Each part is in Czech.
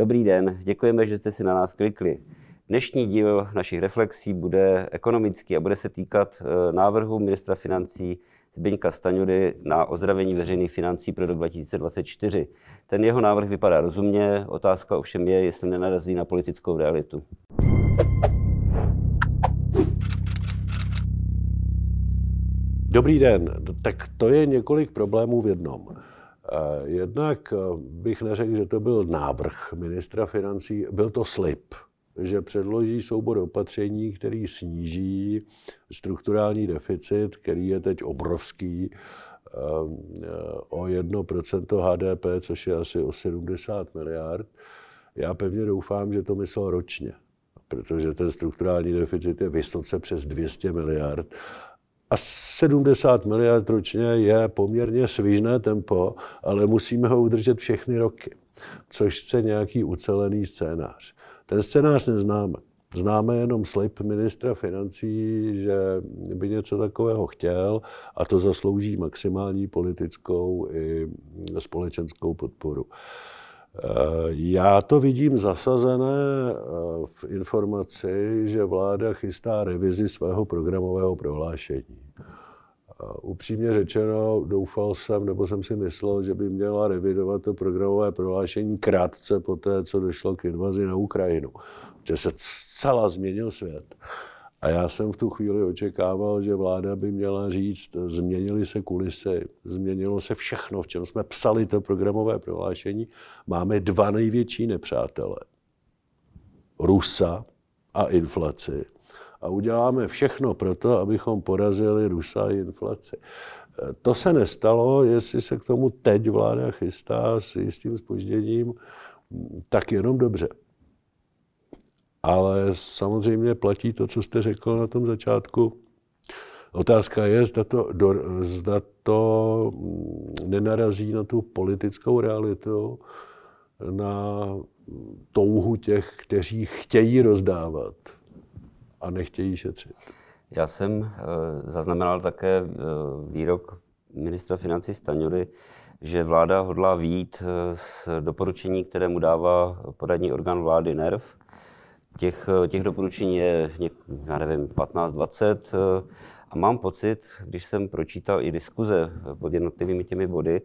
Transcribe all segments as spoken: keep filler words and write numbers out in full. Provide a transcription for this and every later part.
Dobrý den, děkujeme, že jste si na nás klikli. Dnešní díl našich reflexí bude ekonomický a bude se týkat návrhu ministra financí Zbyňka Stanjury na ozdravení veřejných financí pro rok dva tisíce dvacet čtyři. Ten jeho návrh vypadá rozumně, otázka ovšem je, jestli nenarazí na politickou realitu. Dobrý den, tak to je několik problémů v jednom. Jednak bych neřekl, že to byl návrh ministra financí, byl to slib, že předloží soubor opatření, který sníží strukturální deficit, který je teď obrovský, o jedno procento H D P, což je asi o sedmdesát miliard. Já pevně doufám, že to myslel ročně, protože ten strukturální deficit je vysoce přes dvě stě miliard. A sedmdesát miliard ročně je poměrně svižné tempo, ale musíme ho udržet všechny roky, což chce nějaký ucelený scénář. Ten scénář neznáme. Známe jenom slib ministra financí, že by něco takového chtěl a to zaslouží maximální politickou i společenskou podporu. Já to vidím zasazené v informaci, že vláda chystá revizi svého programového prohlášení. Upřímně řečeno, doufal jsem, nebo jsem si myslel, že by měla revidovat to programové prohlášení krátce po té, co došlo k invazi na Ukrajinu. Že se zcela změnil svět. A já jsem v tu chvíli očekával, že vláda by měla říct, změnily se kulisy, změnilo se všechno, v čem jsme psali to programové prohlášení. Máme dva největší nepřátele. Rusa a inflaci. A uděláme všechno pro to, abychom porazili Rusa a inflaci. To se nestalo, jestli se k tomu teď vláda chystá s jistým zpožděním, tak jenom dobře. Ale samozřejmě platí to, co jste řekl na tom začátku. Otázka je, zda to, do, zda to nenarazí na tu politickou realitu, na touhu těch, kteří chtějí rozdávat a nechtějí šetřit. Já jsem zaznamenal také výrok ministra financí Stanjury, že vláda hodlá vyjít z doporučení, které mu dává poradní orgán vlády N E R V. Těch, těch doporučení je, já nevím, patnáct dvacet a mám pocit, když jsem pročítal i diskuze pod jednotlivými těmi body,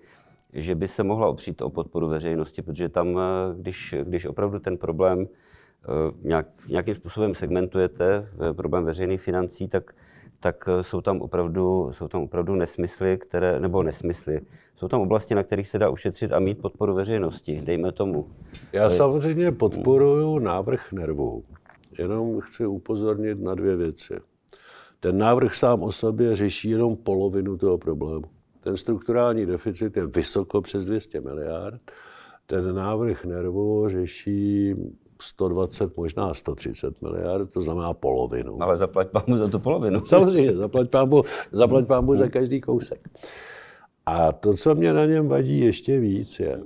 že by se mohla opřít o podporu veřejnosti, protože tam, když, když opravdu ten problém nějak, nějakým způsobem segmentujete, problém veřejných financí, tak, tak jsou, tam opravdu, jsou tam opravdu nesmysly, které, nebo nesmysly, jsou tam oblasti, na kterých se dá ušetřit a mít podporu veřejnosti, dejme tomu. Já samozřejmě podporuju návrh nervů, jenom chci upozornit na dvě věci. Ten návrh sám o sobě řeší jenom polovinu toho problému. Ten strukturální deficit je vysoko přes dvě stě miliard, ten návrh nervů řeší sto dvacet, možná sto třicet miliard, to znamená polovinu. Ale zaplať pámu za tu polovinu. Samozřejmě, zaplať pámu, zaplať pámu za každý kousek. A to, co mě na něm vadí ještě víc, je,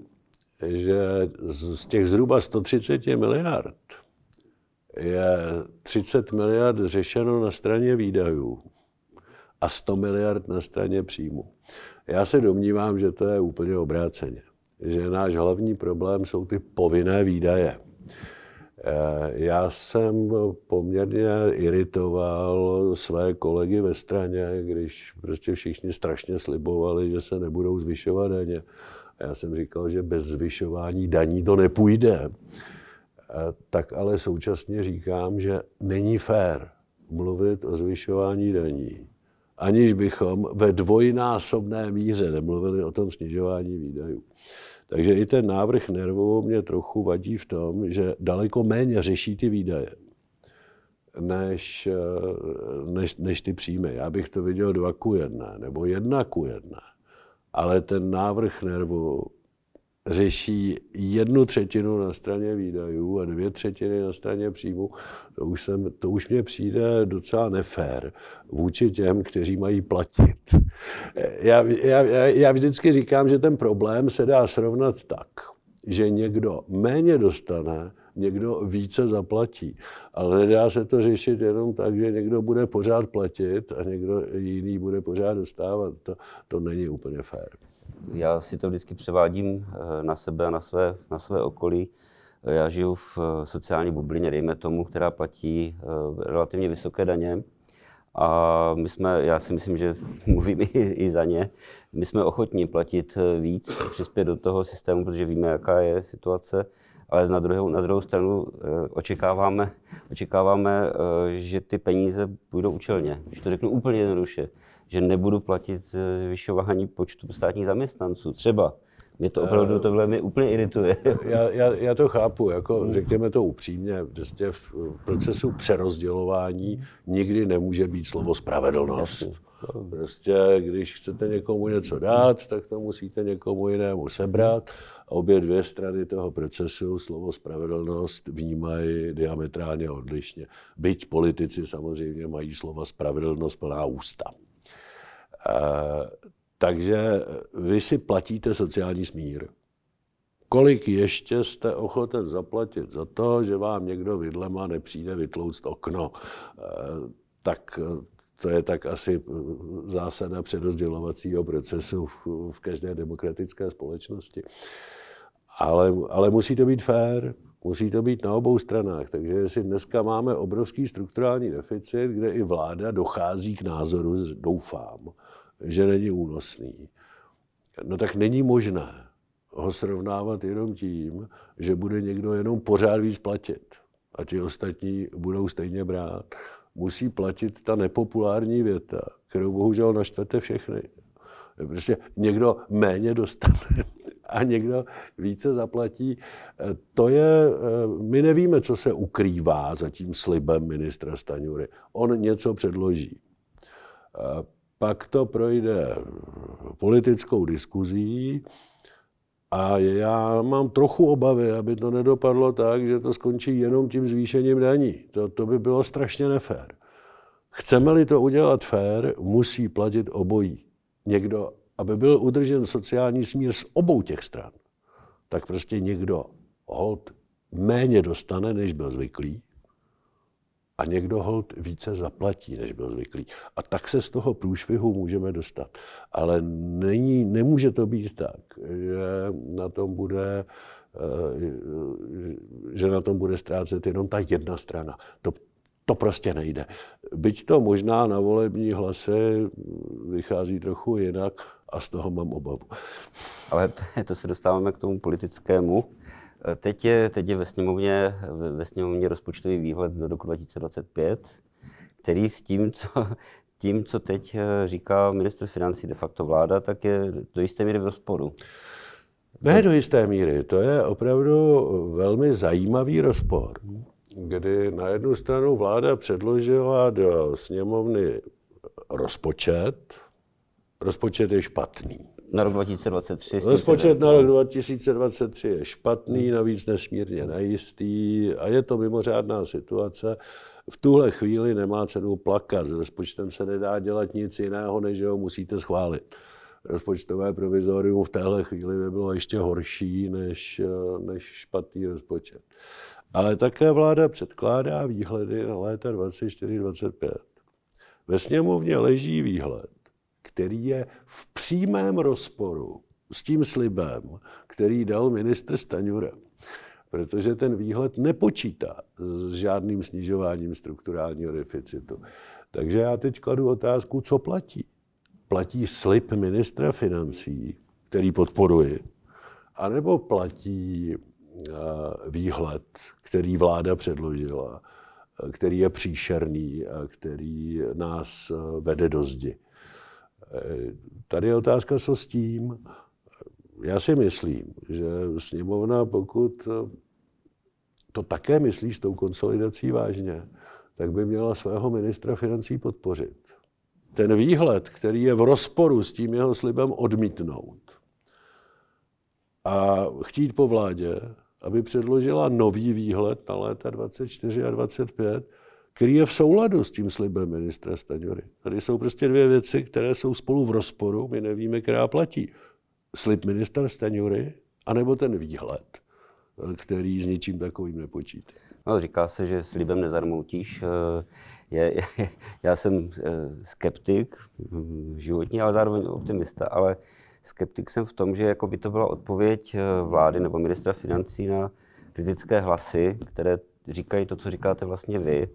že z těch zhruba sto třicet miliard je třicet miliard řešeno na straně výdajů a sto miliard na straně příjmu. Já se domnívám, že to je úplně obráceně. Že náš hlavní problém jsou ty povinné výdaje. Já jsem poměrně iritoval své kolegy ve straně, když prostě všichni strašně slibovali, že se nebudou zvyšovat daně. A já jsem říkal, že bez zvyšování daní to nepůjde. Tak ale současně říkám, že není fér mluvit o zvyšování daní, aniž bychom ve dvojnásobné míře nemluvili o tom snižování výdajů. Takže i ten návrh nervů mě trochu vadí v tom, že daleko méně řeší ty výdaje, než, než, než ty příjmy. Já bych to viděl dva ku jedné, nebo jedna ku jedné. Ale ten návrh nervů řeší jednu třetinu na straně výdajů a dvě třetiny na straně příjmu. To už, jsem, to už mě přijde docela nefér vůči těm, kteří mají platit. Já, já, já vždycky říkám, že ten problém se dá srovnat tak, že někdo méně dostane, někdo více zaplatí. Ale nedá se to řešit jenom tak, že někdo bude pořád platit a někdo jiný bude pořád dostávat. To, to není úplně fér. Já si to vždycky převádím na sebe a na své, na své okolí. Já žiju v sociální bublině, dejme tomu, která platí relativně vysoké daně. A my jsme, já si myslím, že mluvím i, i za ně, my jsme ochotní platit víc, přispět do toho systému, protože víme, jaká je situace, ale na druhou, na druhou stranu očekáváme, očekáváme, že ty peníze půjdou účelně. Když to řeknu úplně jednoduše, že nebudu platit zvyšování počtu státních zaměstnanců, třeba. Mě to opravdu tohle mě úplně irituje. Já, já, já to chápu, jako řekněme to upřímně, prostě v procesu přerozdělování nikdy nemůže být slovo spravedlnost. Prostě když chcete někomu něco dát, tak to musíte někomu jinému sebrat. A obě dvě strany toho procesu slovo spravedlnost vnímají diametrálně odlišně. Byť politici samozřejmě mají slova spravedlnost plná ústa. E- Takže vy si platíte sociální smír. Kolik ještě jste ochoten zaplatit za to, že vám někdo vidlema nepřijde vytlouct okno? Tak to je tak asi zásada přerozdělovacího procesu v každé demokratické společnosti. Ale, ale musí to být fair. Musí to být na obou stranách, takže jestli dneska máme obrovský strukturální deficit, kde i vláda dochází k názoru, doufám, že není únosný, no tak není možné ho srovnávat jenom tím, že bude někdo jenom pořád víc platit a ti ostatní budou stejně brát. Musí platit ta nepopulární věta, kterou bohužel naštvete všechny. Prostě někdo méně dostane a někdo více zaplatí. To je, my nevíme, co se ukrývá za tím slibem ministra Stanjury. On něco předloží. Pak to projde politickou diskuzí a já mám trochu obavy, aby to nedopadlo tak, že to skončí jenom tím zvýšením daní. To, to by bylo strašně nefér. Chceme-li to udělat fér, musí platit obojí. Někdo, aby byl udržen sociální smír z obou těch stran, tak prostě někdo holt méně dostane, než byl zvyklý, a někdo holt více zaplatí, než byl zvyklý. A tak se z toho průšvihu můžeme dostat. Ale není, nemůže to být tak, že na tom bude, že na tom bude ztrácet jenom ta jedna strana. To, to prostě nejde. Byť to možná na volební hlasy vychází trochu jinak a z toho mám obavu. Ale to se dostáváme k tomu politickému. Teď je, teď je ve sněmovně, ve sněmovně rozpočtový výhled do roku dva tisíce dvacet pět, který s tím co, tím, co teď říká ministr financí, de facto vláda, tak je do jisté míry v rozporu. Ne do jisté míry, to je opravdu velmi zajímavý rozpor, kdy na jednu stranu vláda předložila do sněmovny rozpočet, rozpočet je špatný. Na rok dva tisíce dvacet tři. Rozpočet na rok dva tisíce dvacet tři je špatný, navíc nesmírně nejistý a je to mimořádná situace. V tuhle chvíli nemá cenu plakat. S rozpočtem se nedá dělat nic jiného, než ho musíte schválit. Rozpočtové provizorium v téhle chvíli by bylo ještě horší než, než špatný rozpočet. Ale také vláda předkládá výhledy na léta dvacet čtyři dvacet pět. Ve sněmovně leží výhled, který je v přímém rozporu s tím slibem, který dal ministr Stanjura. Protože ten výhled nepočítá s žádným snižováním strukturálního deficitu. Takže já teď kladu otázku, co platí. Platí slib ministra financí, který podporuji, anebo platí výhled, který vláda předložila, který je příšerný a který nás vede do zdi. Tady je otázka, co s tím. Já si myslím, že sněmovna, pokud to také myslí s tou konsolidací vážně, tak by měla svého ministra financí podpořit. Ten výhled, který je v rozporu s tím jeho slibem, odmítnout. A chtít po vládě, aby předložila nový výhled na léta dvacet čtyři a dvacet pět, který je v souladu s tím slibem ministra Stanjury. Tady jsou prostě dvě věci, které jsou spolu v rozporu, my nevíme, která platí. Slib ministra Stanjury, anebo ten výhled, který s ničím takovým nepočítá. No, říká se, že slibem nezarmoutíš. Je, je, já jsem skeptik životní, ale zároveň optimista. Ale skeptik jsem v tom, že jako by to byla odpověď vlády nebo ministra financí na kritické hlasy, které říkají to, co říkáte vlastně vy,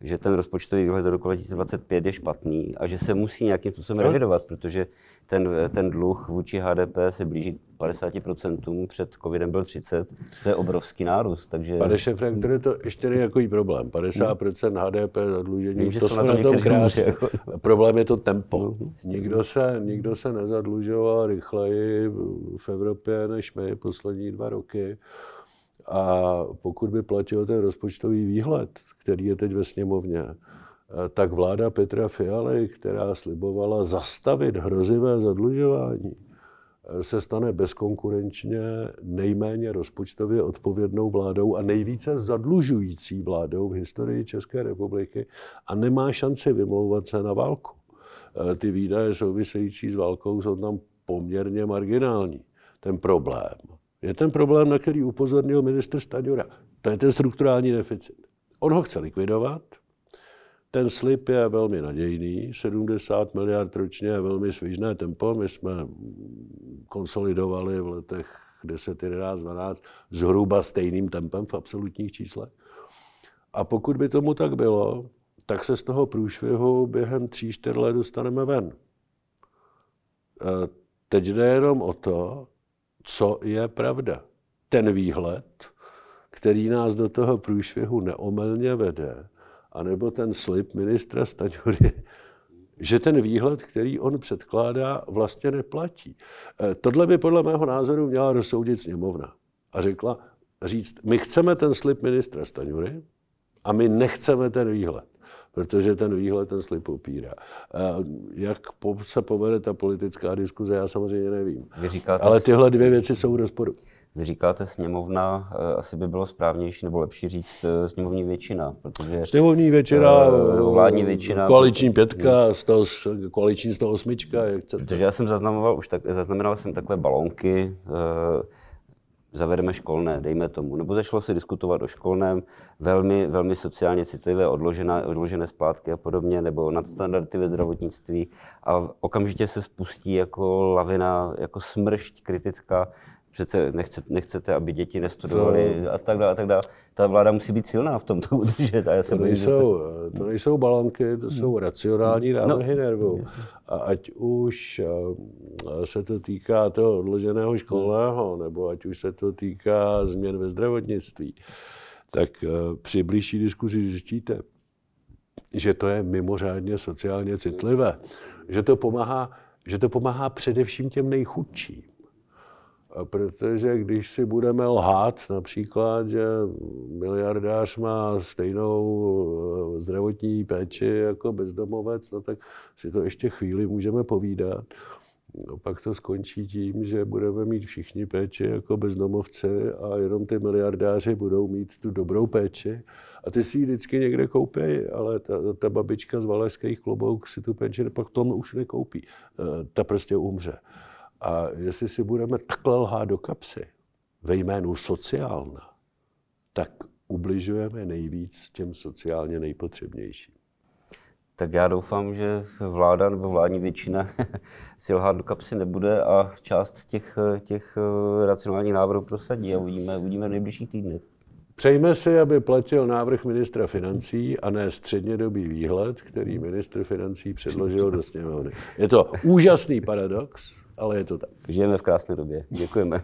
že ten rozpočtový výhled do roku dva tisíce dvacet pět je špatný a že se musí nějakým způsobem revidovat, protože ten, ten dluh vůči H D P se blíží padesát procent, před covidem byl třicet, to je obrovský nárůst, takže... Pane šéfre, to je to ještě nějaký problém, padesát procent H D P zadlužení, vím, to jsme na tom krásně, jako... problém je to tempo. Nikdo se, nikdo se nezadlužoval rychleji v Evropě než my poslední dva roky. A pokud by platil ten rozpočtový výhled, který je teď ve sněmovně, tak vláda Petra Fialy, která slibovala zastavit hrozivé zadlužování, se stane bezkonkurenčně nejméně rozpočtově odpovědnou vládou a nejvíce zadlužující vládou v historii České republiky a nemá šanci vymlouvat se na válku. Ty výdaje související s válkou jsou tam poměrně marginální. Ten problém je ten problém, na který upozornil ministr Stanjura. To je ten strukturální deficit. On ho chce likvidovat, ten slib je velmi nadějný, sedmdesát miliard ročně je velmi svižné tempo, my jsme konsolidovali v letech deset, jedenáct, dvanáct zhruba stejným tempem v absolutních číslech. A pokud by tomu tak bylo, tak se z toho průšvihu během tří čtyř let dostaneme ven. Teď jde jenom o to, co je pravda. Ten výhled, který nás do toho průšvihu neomylně vede, anebo ten slib ministra Stanjury, že ten výhled, který on předkládá, vlastně neplatí. Tohle by podle mého názoru měla rozsoudit sněmovna. A řekla, říct, my chceme ten slib ministra Stanjury a my nechceme ten výhled, protože ten výhled ten slib opírá. Jak se povede ta politická diskuze, já samozřejmě nevím. Ale tyhle dvě věci jsou v rozporu. Vy říkáte sněmovna, asi by bylo správnější nebo lepší říct sněmovní většina, protože... Sněmovní většina, vládní většina, koaliční pětka, sto, koaliční sto osm, jak chcete. Protože já jsem zaznamoval, už tak, zaznamenal jsem takové balónky, zavedeme školné, dejme tomu. Nebo začalo se diskutovat o školném, velmi, velmi sociálně citlivé, odložené, odložené splátky a podobně, nebo nadstandardy ve zdravotnictví. A okamžitě se spustí jako lavina, jako smršť kritická. Přece nechcete, nechcete, aby děti nestudovaly a tak dále, a tak dále. Ta vláda musí být silná v tomto udržet. Já to, nejsou, to... to nejsou balanky, to jsou racionální návrhy no. nervů. A ať už se to týká toho odloženého školného, nebo ať už se to týká změn ve zdravotnictví, tak při blížší diskuzi zjistíte, že to je mimořádně sociálně citlivé. Že to pomáhá, že to pomáhá především těm nejchudším. Protože když si budeme lhát například, že miliardář má stejnou zdravotní péči jako bezdomovec, no tak si to ještě chvíli můžeme povídat. No pak to skončí tím, že budeme mít všichni péči jako bezdomovci a jenom ty miliardáři budou mít tu dobrou péči. A ty si ji vždycky někde koupí, ale ta, ta babička z Valašských Klobouk si tu péči pak tomu už nekoupí. Ta prostě umře. A jestli si budeme takhle lhát do kapsy ve jménu sociálna, tak ubližujeme nejvíc těm sociálně nejpotřebnějším. Tak já doufám, že vláda nebo vládní většina si lhát do kapsy nebude a část těch, těch racionálních návrhů prosadí a uvidíme, uvidíme v nejbližších týdnech. Přejme si, aby platil návrh ministra financí a ne střednědobý výhled, který ministr financí předložil do sněmovny. Je to úžasný paradox, ale je to tak. Žijeme v krásné době. Děkujeme.